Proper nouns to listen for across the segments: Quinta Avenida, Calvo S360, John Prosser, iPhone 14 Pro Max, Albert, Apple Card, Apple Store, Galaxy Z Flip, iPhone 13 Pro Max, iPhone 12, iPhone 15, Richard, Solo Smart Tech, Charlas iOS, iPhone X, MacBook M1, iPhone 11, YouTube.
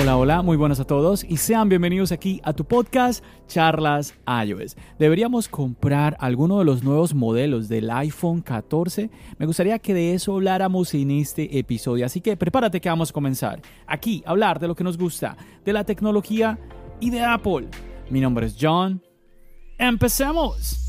Hola, hola, muy buenas a todos y sean bienvenidos aquí a tu podcast Charlas iOS. ¿Deberíamos comprar alguno de los nuevos modelos del iPhone 14? Me gustaría que de eso habláramos en este episodio, así que prepárate que vamos a comenzar. Aquí, hablar de lo que nos gusta, de la tecnología y de Apple. Mi nombre es John. ¡Empecemos!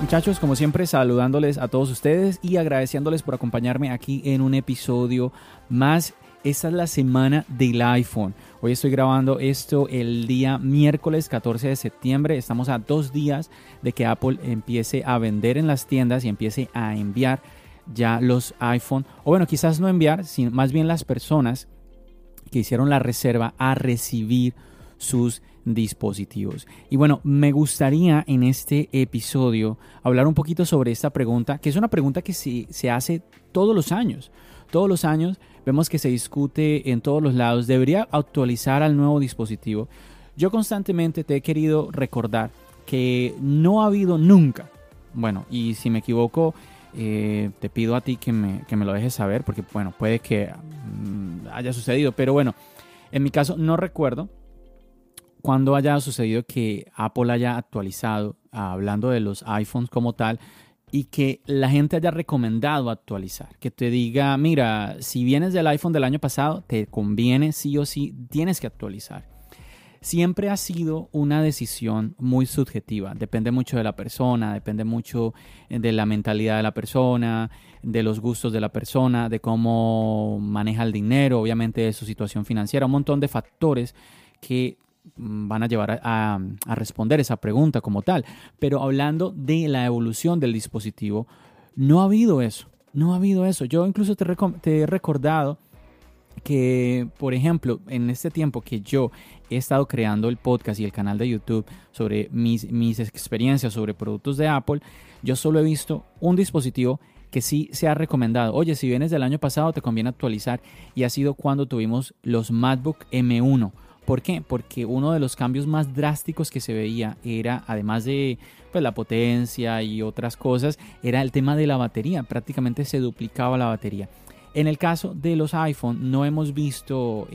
Muchachos, como siempre, saludándoles a todos ustedes y agradeciéndoles por acompañarme aquí en un episodio más. Esta es la semana del iPhone. Hoy estoy grabando esto el día miércoles 14 de septiembre. Estamos a 2 días de que Apple empiece a vender en las tiendas y empiece a enviar ya los iPhone. O bueno, quizás no enviar, sino más bien las personas que hicieron la reserva a recibir sus dispositivos. Y bueno, me gustaría en este episodio hablar un poquito sobre esta pregunta, que es una pregunta que se hace todos los años. Todos los años vemos que se discute en todos los lados. ¿Debería actualizar al nuevo dispositivo? Yo constantemente te he querido recordar que no ha habido nunca. Bueno, y si me equivoco, te pido a ti que me lo dejes saber, porque bueno, puede que haya sucedido. Pero bueno, en mi caso no recuerdo cuando haya sucedido que Apple haya actualizado, hablando de los iPhones como tal, y que la gente haya recomendado actualizar, que te diga, mira, si vienes del iPhone del año pasado, te conviene sí o sí, tienes que actualizar. Siempre ha sido una decisión muy subjetiva, depende mucho de la persona, depende mucho de la mentalidad de la persona, de los gustos de la persona, de cómo maneja el dinero, obviamente de su situación financiera, un montón de factores que van a llevar a responder esa pregunta como tal. Pero hablando de la evolución del dispositivo, no ha habido eso. Yo incluso te he recordado que, por ejemplo, en este tiempo que yo he estado creando el podcast y el canal de YouTube sobre mis experiencias sobre productos de Apple, yo solo he visto un dispositivo que sí se ha recomendado. Oye, si vienes del año pasado te conviene actualizar, y ha sido cuando tuvimos los MacBook M1. ¿Por qué? Porque uno de los cambios más drásticos que se veía era, además de pues, la potencia y otras cosas, era el tema de la batería. Prácticamente se duplicaba la batería. En el caso de los iPhone no hemos visto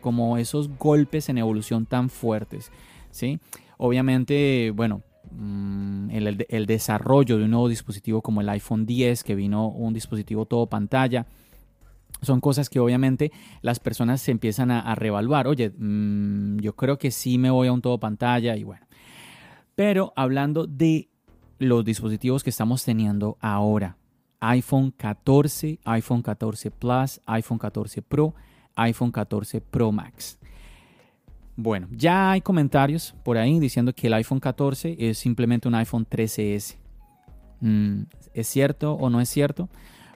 como esos golpes en evolución tan fuertes, ¿sí? Obviamente, bueno, el desarrollo de un nuevo dispositivo como el iPhone X, que vino un dispositivo todo pantalla, son cosas que obviamente las personas se empiezan a reevaluar. Oye, yo creo que sí me voy a un todo pantalla y bueno. Pero hablando de los dispositivos que estamos teniendo ahora, iPhone 14, iPhone 14 Plus, iPhone 14 Pro, iPhone 14 Pro Max. Bueno, ya hay comentarios por ahí diciendo que el iPhone 14 es simplemente un iPhone 13S. ¿Es cierto o no es cierto?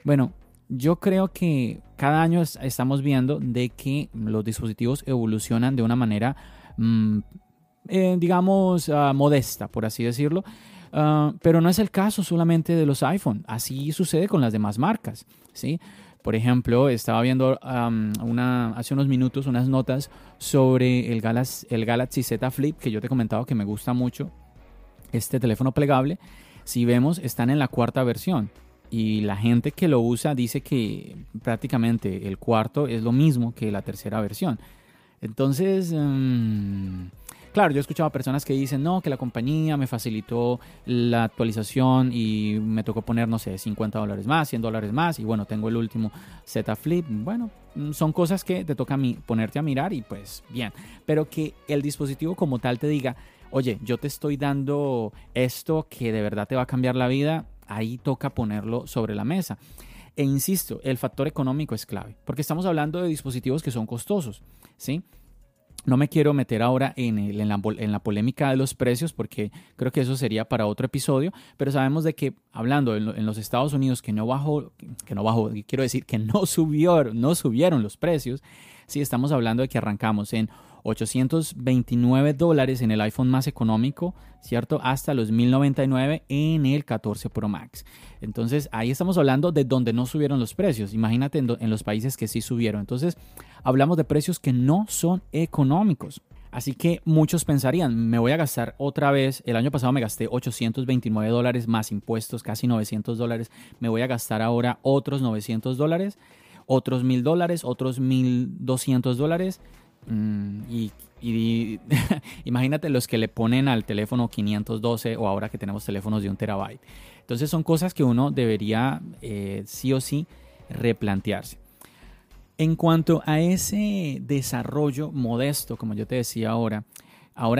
Bueno, yo creo que cada año estamos viendo de que los dispositivos evolucionan de una manera, digamos, modesta, por así decirlo. Pero no es el caso solamente de los iPhone. Así sucede con las demás marcas, ¿sí? Por ejemplo, estaba viendo hace unos minutos unas notas sobre el Galaxy Z Flip, que yo te he comentado que me gusta mucho. Este teléfono plegable, si vemos, están en la 4ª versión. Y la gente que lo usa dice que prácticamente el 4 es lo mismo que la 3ª versión. Entonces, Claro, yo he escuchado a personas que dicen, no, que la compañía me facilitó la actualización y me tocó poner, no sé, $50 más, $100 más, y bueno, tengo el último Z Flip. Bueno, son cosas que te toca ponerte a mirar y pues bien, pero que el dispositivo como tal te diga, oye, yo te estoy dando esto que de verdad te va a cambiar la vida, ahí toca ponerlo sobre la mesa. E insisto, el factor económico es clave, porque estamos hablando de dispositivos que son costosos, ¿sí? No me quiero meter ahora en la polémica de los precios, porque creo que eso sería para otro episodio, pero sabemos de que, hablando en los Estados Unidos, no subieron los precios, sí, estamos hablando de que arrancamos en $829 en el iPhone más económico, ¿cierto? Hasta los $1099 en el 14 Pro Max. Entonces, ahí estamos hablando de donde no subieron los precios. Imagínate en los países que sí subieron. Entonces, hablamos de precios que no son económicos. Así que muchos pensarían, me voy a gastar otra vez, el año pasado me gasté $829 más impuestos, casi $900, me voy a gastar ahora otros $900, otros $1000, otros $1200, y imagínate los que le ponen al teléfono 512, o ahora que tenemos teléfonos de 1 terabyte. Entonces son cosas que uno debería sí o sí replantearse. En cuanto a ese desarrollo modesto, como yo te decía ahora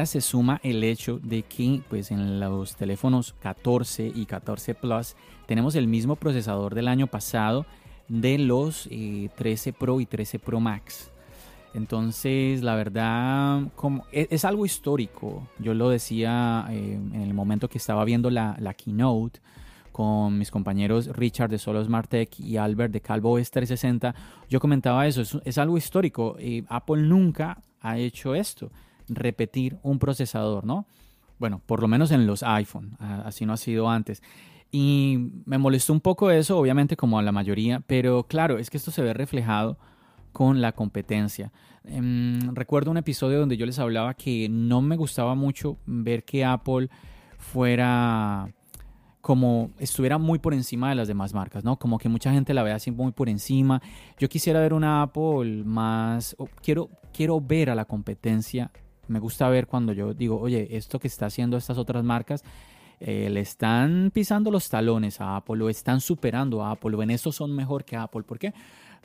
se suma el hecho de que pues en los teléfonos 14 y 14 Plus tenemos el mismo procesador del año pasado de los 13 Pro y 13 Pro Max. Entonces, la verdad, es algo histórico. Yo lo decía en el momento que estaba viendo la keynote con mis compañeros Richard de Solo Smart Tech y Albert de Calvo S360. Yo comentaba eso, es algo histórico. Apple nunca ha hecho esto, repetir un procesador, ¿no? Bueno, por lo menos en los iPhone, así no ha sido antes. Y me molestó un poco eso, obviamente, como a la mayoría, pero claro, es que esto se ve reflejado con la competencia. Recuerdo un episodio donde yo les hablaba que no me gustaba mucho ver que Apple estuviera muy por encima de las demás marcas, ¿no? Como que mucha gente la ve así muy por encima. Yo quisiera ver una Apple más, quiero ver a la competencia. Me gusta ver cuando yo digo, oye, esto que está haciendo estas otras marcas, le están pisando los talones a Apple, o están superando a Apple, o en esto son mejor que Apple. ¿Por qué?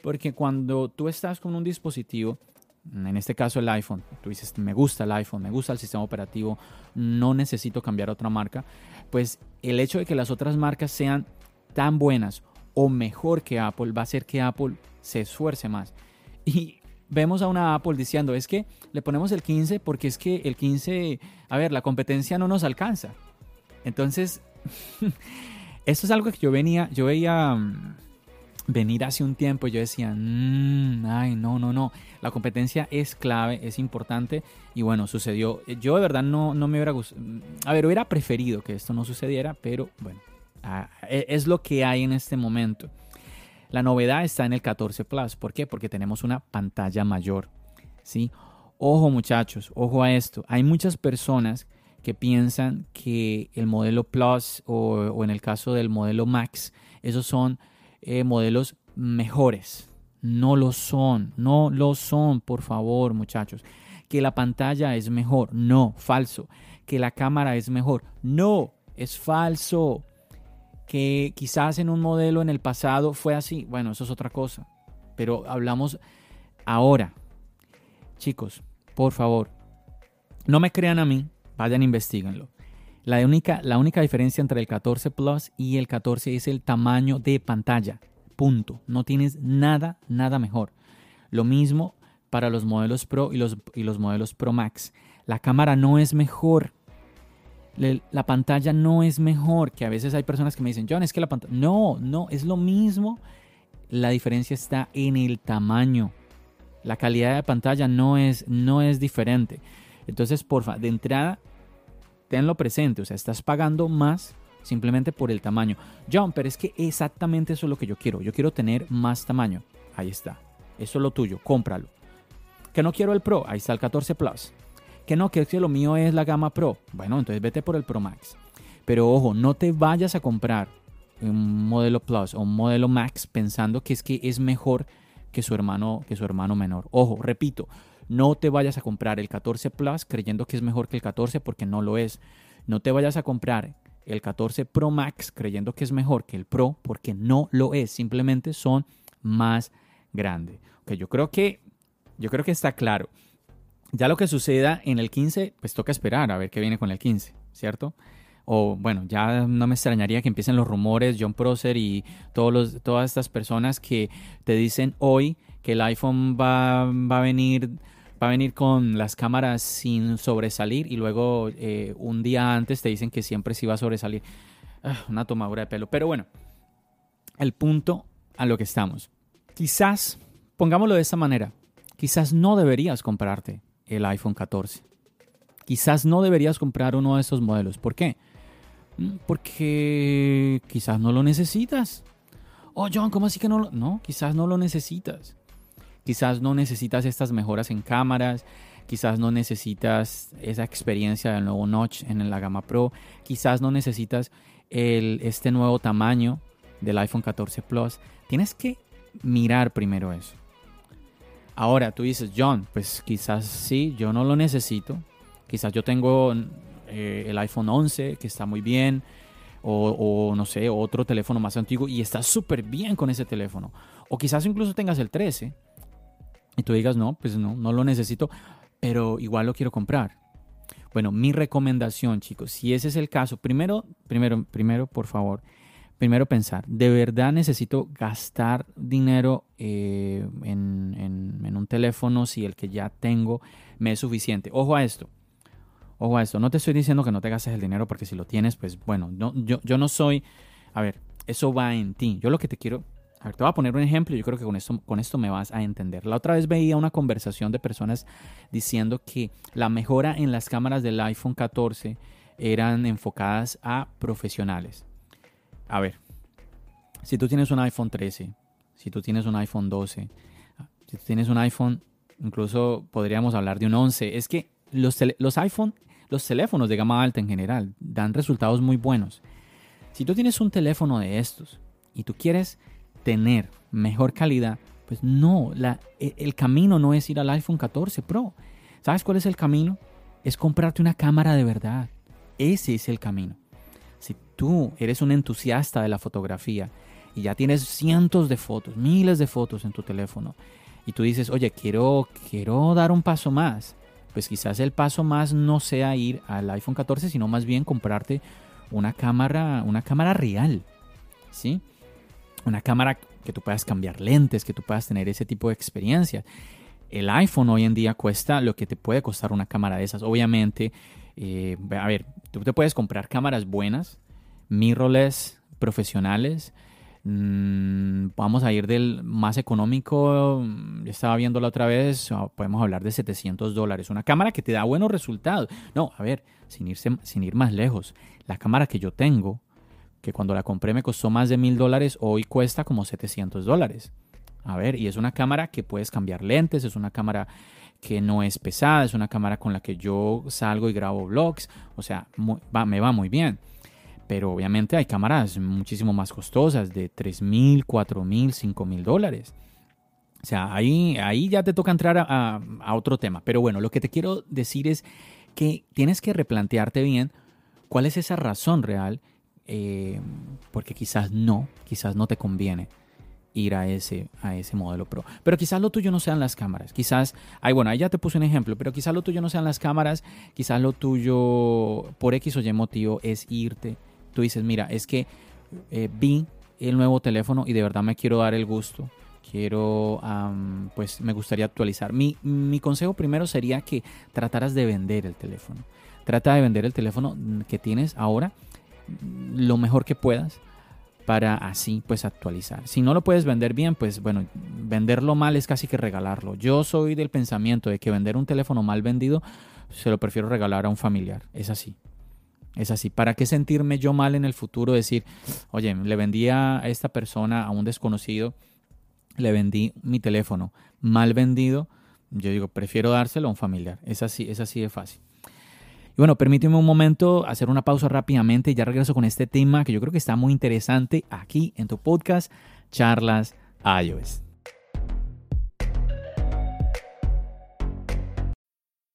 Porque cuando tú estás con un dispositivo, en este caso el iPhone, tú dices, me gusta el iPhone, me gusta el sistema operativo, no necesito cambiar a otra marca, pues el hecho de que las otras marcas sean tan buenas o mejor que Apple va a hacer que Apple se esfuerce más. Y vemos a una Apple diciendo, es que le ponemos el 15 porque es que el 15, la competencia no nos alcanza. Entonces, esto es algo que yo veía venir hace un tiempo. Yo decía, no, la competencia es clave, es importante, y bueno, sucedió. Yo de verdad no me hubiera gustado, hubiera preferido que esto no sucediera, pero bueno, es lo que hay en este momento. La novedad está en el 14 Plus, ¿por qué? Porque tenemos una pantalla mayor, ¿sí? Ojo muchachos, ojo a esto, hay muchas personas que piensan que el modelo Plus o en el caso del modelo Max, esos son modelos mejores. No lo son, por favor muchachos. Que la pantalla es mejor, no, falso. Que la cámara es mejor, no, es falso. Que quizás en un modelo en el pasado fue así, bueno, eso es otra cosa, pero hablamos ahora. Chicos, por favor, no me crean a mí, vayan, investiguenlo. La única diferencia entre el 14 Plus y el 14 es el tamaño de pantalla. Punto. No tienes nada mejor. Lo mismo para los modelos Pro y los modelos Pro Max. La cámara no es mejor. La pantalla no es mejor. Que a veces hay personas que me dicen, John, es que la pantalla... No, es lo mismo. La diferencia está en el tamaño. La calidad de pantalla no es diferente. Entonces, porfa, de entrada... tenlo presente, o sea, estás pagando más simplemente por el tamaño. John, pero es que exactamente eso es lo que yo quiero. Yo quiero tener más tamaño. Ahí está. Eso es lo tuyo. Cómpralo. Que no quiero el Pro. Ahí está el 14 Plus. Que lo mío es la gama Pro. Bueno, entonces vete por el Pro Max. Pero ojo, no te vayas a comprar un modelo Plus o un modelo Max pensando que es mejor que su hermano menor. Ojo, repito, No te vayas a comprar el 14 Plus creyendo que es mejor que el 14 porque no lo es. No te vayas a comprar el 14 Pro Max creyendo que es mejor que el Pro porque no lo es. Simplemente son más grandes. Okay, yo creo que está claro. Ya lo que suceda en el 15, pues toca esperar a ver qué viene con el 15, ¿cierto? O bueno, ya no me extrañaría que empiecen los rumores, John Prosser y todas estas personas que te dicen hoy que el iPhone va a venir con las cámaras sin sobresalir y luego un día antes te dicen que siempre sí va a sobresalir. Una tomadura de pelo. Pero bueno, el punto a lo que estamos. Quizás, pongámoslo de esta manera, quizás no deberías comprarte el iPhone 14. Quizás no deberías comprar uno de estos modelos. ¿Por qué? Porque quizás no lo necesitas. Oh, John, ¿cómo así que no lo...? No, quizás no lo necesitas. Quizás no necesitas estas mejoras en cámaras. Quizás no necesitas esa experiencia del nuevo notch en la gama Pro. Quizás no necesitas este nuevo tamaño del iPhone 14 Plus. Tienes que mirar primero eso. Ahora, tú dices, John, pues quizás sí, yo no lo necesito. Quizás yo tengo el iPhone 11 que está muy bien o no sé, otro teléfono más antiguo y está súper bien con ese teléfono. O quizás incluso tengas el 13 y tú digas, no, pues no lo necesito, pero igual lo quiero comprar. Bueno, mi recomendación, chicos, si ese es el caso, primero, por favor, primero pensar, ¿de verdad necesito gastar dinero en un teléfono si el que ya tengo me es suficiente? Ojo a esto, no te estoy diciendo que no te gastes el dinero porque si lo tienes, pues bueno, no, yo no soy... A ver, eso va en ti. Yo lo que te quiero... A ver, te voy a poner un ejemplo y yo creo que con esto me vas a entender. La otra vez veía una conversación de personas diciendo que la mejora en las cámaras del iPhone 14 eran enfocadas a profesionales. A ver, si tú tienes un iPhone 13, si tú tienes un iPhone 12, si tú tienes un iPhone, incluso podríamos hablar de un 11, es que los teléfonos de gama alta en general dan resultados muy buenos. Si tú tienes un teléfono de estos y tú quieres tener mejor calidad, pues no, el camino no es ir al iPhone 14 Pro. ¿Sabes cuál es el camino? Es comprarte una cámara de verdad. Ese es el camino. Si tú eres un entusiasta de la fotografía y ya tienes cientos de fotos, miles de fotos en tu teléfono y tú dices, oye, quiero dar un paso más, pues quizás el paso más no sea ir al iPhone 14, sino más bien comprarte una cámara real, ¿sí? Una cámara que tú puedas cambiar lentes, que tú puedas tener ese tipo de experiencias. El iPhone hoy en día cuesta lo que te puede costar una cámara de esas. Obviamente, a ver, tú te puedes comprar cámaras buenas, mirrorless, profesionales. Vamos a ir del más económico, estaba viéndolo otra vez, podemos hablar de $700, una cámara que te da buenos resultados. No, a ver, sin ir más lejos, la cámara que yo tengo, que cuando la compré me costó más de $1,000, hoy cuesta como $700. A ver, y es una cámara que puedes cambiar lentes, es una cámara que no es pesada, es una cámara con la que yo salgo y grabo vlogs, o sea, me va muy bien. Pero obviamente hay cámaras muchísimo más costosas, de $3,000, $4,000, $5,000. O sea, ahí ya te toca entrar a otro tema. Pero bueno, lo que te quiero decir es que tienes que replantearte bien cuál es esa razón real, porque quizás no te conviene ir a ese modelo Pro. Pero quizás lo tuyo no sean las cámaras. Quizás, ahí ya te puse un ejemplo, pero quizás lo tuyo no sean las cámaras, quizás lo tuyo por X o Y motivo es irte. Tú dices, mira, es que vi el nuevo teléfono y de verdad me quiero dar el gusto. Pues me gustaría actualizar. Mi consejo primero sería que trataras de vender el teléfono. Trata de vender el teléfono que tienes ahora lo mejor que puedas para así pues actualizar. Si no lo puedes vender bien, pues bueno, venderlo mal es casi que regalarlo. Yo soy del pensamiento de que vender un teléfono mal vendido se lo prefiero regalar a un familiar. Es así. Es así. ¿Para qué sentirme yo mal en el futuro? Decir, oye, le vendí a esta persona, a un desconocido, le vendí mi teléfono mal vendido. Yo digo, prefiero dárselo a un familiar. Es así de fácil. Y bueno, permíteme un momento hacer una pausa rápidamente y ya regreso con este tema que yo creo que está muy interesante aquí en tu podcast, Charlas iOS.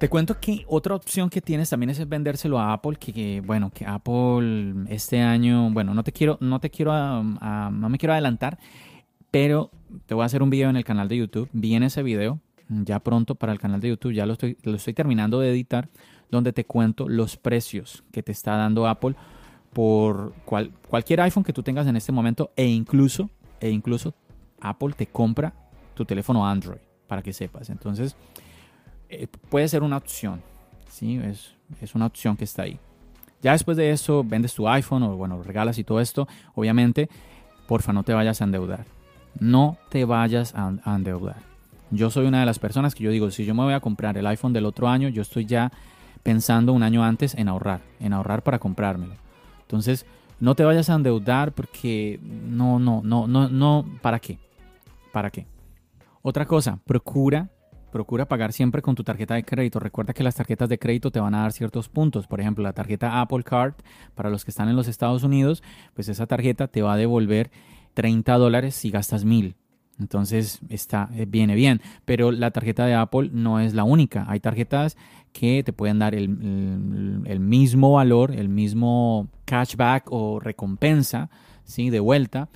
Te cuento que otra opción que tienes también es vendérselo a Apple, que Apple este año, no me quiero adelantar, pero te voy a hacer un video en el canal de YouTube. Viene ese video ya pronto para el canal de YouTube, ya lo estoy terminando de editar, donde te cuento los precios que te está dando Apple por cualquier iPhone que tú tengas en este momento, e incluso Apple te compra tu teléfono Android, para que sepas. Entonces, puede ser una opción, ¿sí? Es una opción que está ahí. Ya después de eso, vendes tu iPhone o regalas y todo esto. Obviamente, porfa, no te vayas a endeudar. No te vayas a endeudar. Yo soy una de las personas que yo digo, si yo me voy a comprar el iPhone del otro año, yo estoy ya pensando un año antes en ahorrar para comprármelo. Entonces, no te vayas a endeudar porque no, ¿Para qué? Otra cosa, Procura pagar siempre con tu tarjeta de crédito. Recuerda que las tarjetas de crédito te van a dar ciertos puntos. Por ejemplo, la tarjeta Apple Card, para los que están en los Estados Unidos, pues esa tarjeta te va a devolver $30 si gastas $1,000. Entonces, viene bien. Pero la tarjeta de Apple no es la única. Hay tarjetas que te pueden dar el mismo valor, el mismo cashback o recompensa, ¿sí? De vuelta.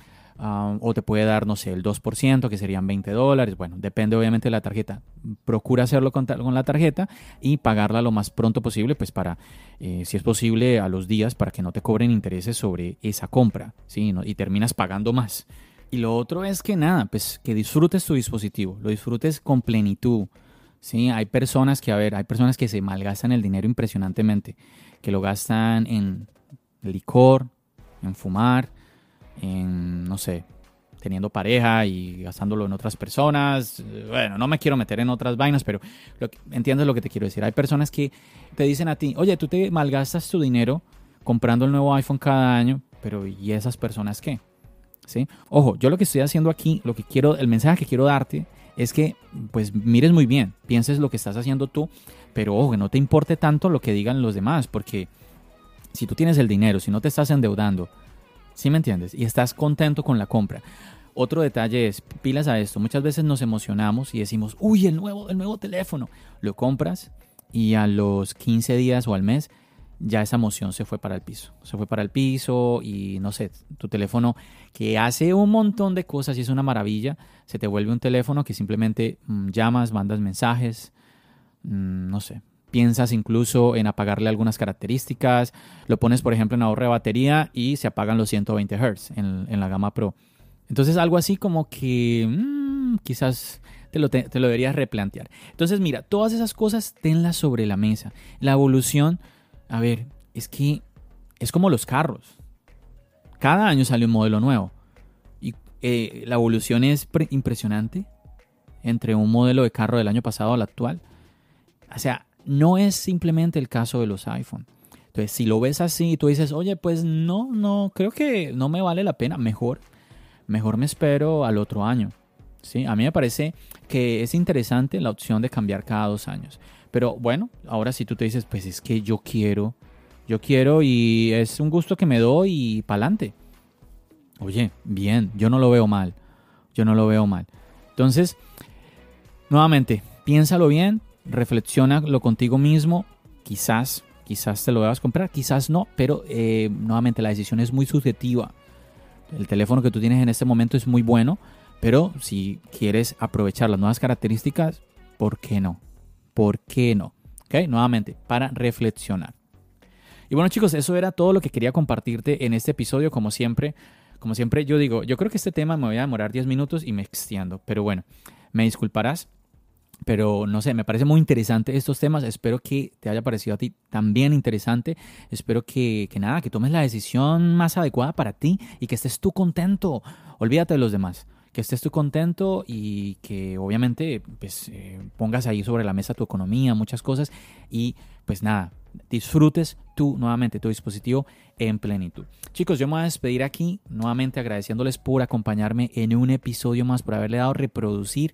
O te puede dar, no sé, el 2%, que serían $20. Bueno, depende obviamente de la tarjeta. Procura hacerlo con la tarjeta y pagarla lo más pronto posible, pues para, si es posible, a los días, para que no te cobren intereses sobre esa compra, ¿sí? ¿No? Y terminas pagando más. Y lo otro es que nada, pues que disfrutes tu dispositivo, lo disfrutes con plenitud, ¿sí? Hay personas que se malgastan el dinero impresionantemente, que lo gastan en licor, en fumar, en, no sé, teniendo pareja y gastándolo en otras personas. Bueno, no me quiero meter en otras vainas, pero entiendes lo que te quiero decir. Hay personas que te dicen a ti, oye, tú te malgastas tu dinero comprando el nuevo iPhone cada año, pero ¿y esas personas qué? ¿Sí? Ojo, yo lo que estoy haciendo aquí, el mensaje que quiero darte es que pues mires muy bien, pienses lo que estás haciendo tú, pero ojo, que no te importe tanto lo que digan los demás, porque si tú tienes el dinero, si no te estás endeudando, ¿sí me entiendes? Y estás contento con la compra. Otro detalle es, pilas a esto. Muchas veces nos emocionamos y decimos, uy, el nuevo teléfono. Lo compras y a los 15 días o al mes ya esa emoción se fue para el piso. Se fue para el piso y no sé, tu teléfono que hace un montón de cosas y es una maravilla, se te vuelve un teléfono que simplemente llamas, mandas mensajes, no sé. Piensas incluso en apagarle algunas características, lo pones por ejemplo en ahorro de batería y se apagan los 120 Hz en la gama Pro. Entonces algo así como que quizás te lo deberías replantear. Entonces mira, todas esas cosas tenlas sobre la mesa. La evolución, a ver, es que es como los carros. Cada año sale un modelo nuevo y la evolución es impresionante entre un modelo de carro del año pasado al actual. O sea, no es simplemente el caso de los iPhone. Entonces, si lo ves así y tú dices, oye, pues no, creo que no me vale la pena, mejor me espero al otro año, ¿sí? A mí me parece que es interesante la opción de cambiar cada 2 años. Pero bueno, ahora si tú te dices, pues es que yo quiero y es un gusto que me doy y pa'lante. Oye, bien, yo no lo veo mal. Entonces, nuevamente, piénsalo bien. Reflexiónalo contigo mismo, quizás te lo debas comprar, quizás no, pero nuevamente la decisión es muy subjetiva. El teléfono que tú tienes en este momento es muy bueno, pero si quieres aprovechar las nuevas características, ¿por qué no? ¿Okay? Nuevamente, para reflexionar. Y bueno, chicos, eso era todo lo que quería compartirte en este episodio. Como siempre yo digo, yo creo que este tema me voy a demorar 10 minutos y me extiendo, pero bueno, me disculparás. Pero no sé, me parece muy interesante estos temas. Espero que te haya parecido a ti también interesante. Espero que tomes la decisión más adecuada para ti y que estés tú contento. Olvídate de los demás. que estés tú contento y que obviamente pues, pongas ahí sobre la mesa tu economía, muchas cosas y pues nada, disfrutes tú nuevamente tu dispositivo en plenitud. Chicos, yo me voy a despedir aquí nuevamente agradeciéndoles por acompañarme en un episodio más, por haberle dado reproducir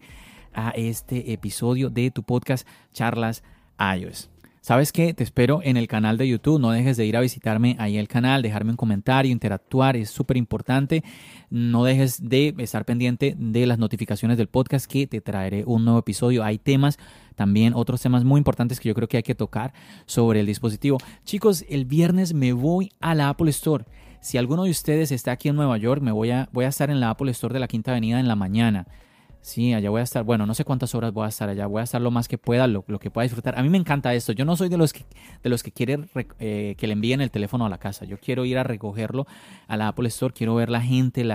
a este episodio de tu podcast Charlas iOS. ¿Sabes qué? Te espero en el canal de YouTube. No dejes de ir a visitarme ahí el canal, dejarme un comentario, interactuar, es súper importante. No dejes de estar pendiente de las notificaciones del podcast que te traeré un nuevo episodio. Hay temas, también otros temas muy importantes que yo creo que hay que tocar sobre el dispositivo. Chicos, el viernes me voy a la Apple Store. Si alguno de ustedes está aquí en Nueva York, voy a estar en la Apple Store de la Quinta Avenida en la mañana. Sí, allá voy a estar, bueno, no sé cuántas horas voy a estar allá, voy a estar lo más que pueda, lo que pueda disfrutar. A mí me encanta esto, yo no soy de los que quieren que le envíen el teléfono a la casa, yo quiero ir a recogerlo a la Apple Store, quiero ver la gente,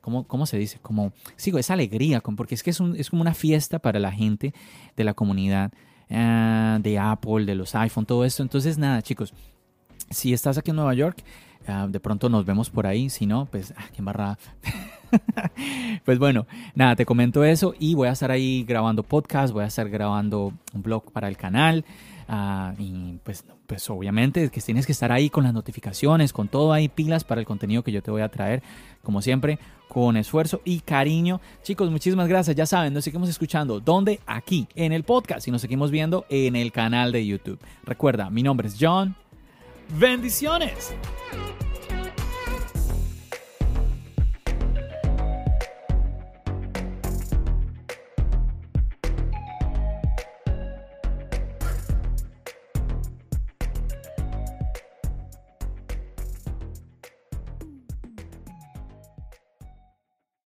¿cómo se dice? Como, sigo, esa alegría, porque es que es como una fiesta para la gente de la comunidad de Apple, de los iPhone, todo esto. Entonces nada, chicos, si estás aquí en Nueva York, de pronto nos vemos por ahí, si no, pues, qué embarrada. Pues bueno, nada, te comento eso y voy a estar ahí grabando podcast, voy a estar grabando un blog para el canal y pues obviamente que tienes que estar ahí con las notificaciones, con todo ahí, pilas para el contenido que yo te voy a traer, como siempre, con esfuerzo y cariño. Chicos, muchísimas gracias, ya saben, nos seguimos escuchando, ¿dónde? Aquí, en el podcast y nos seguimos viendo en el canal de YouTube. Recuerda, mi nombre es John. ¡Bendiciones!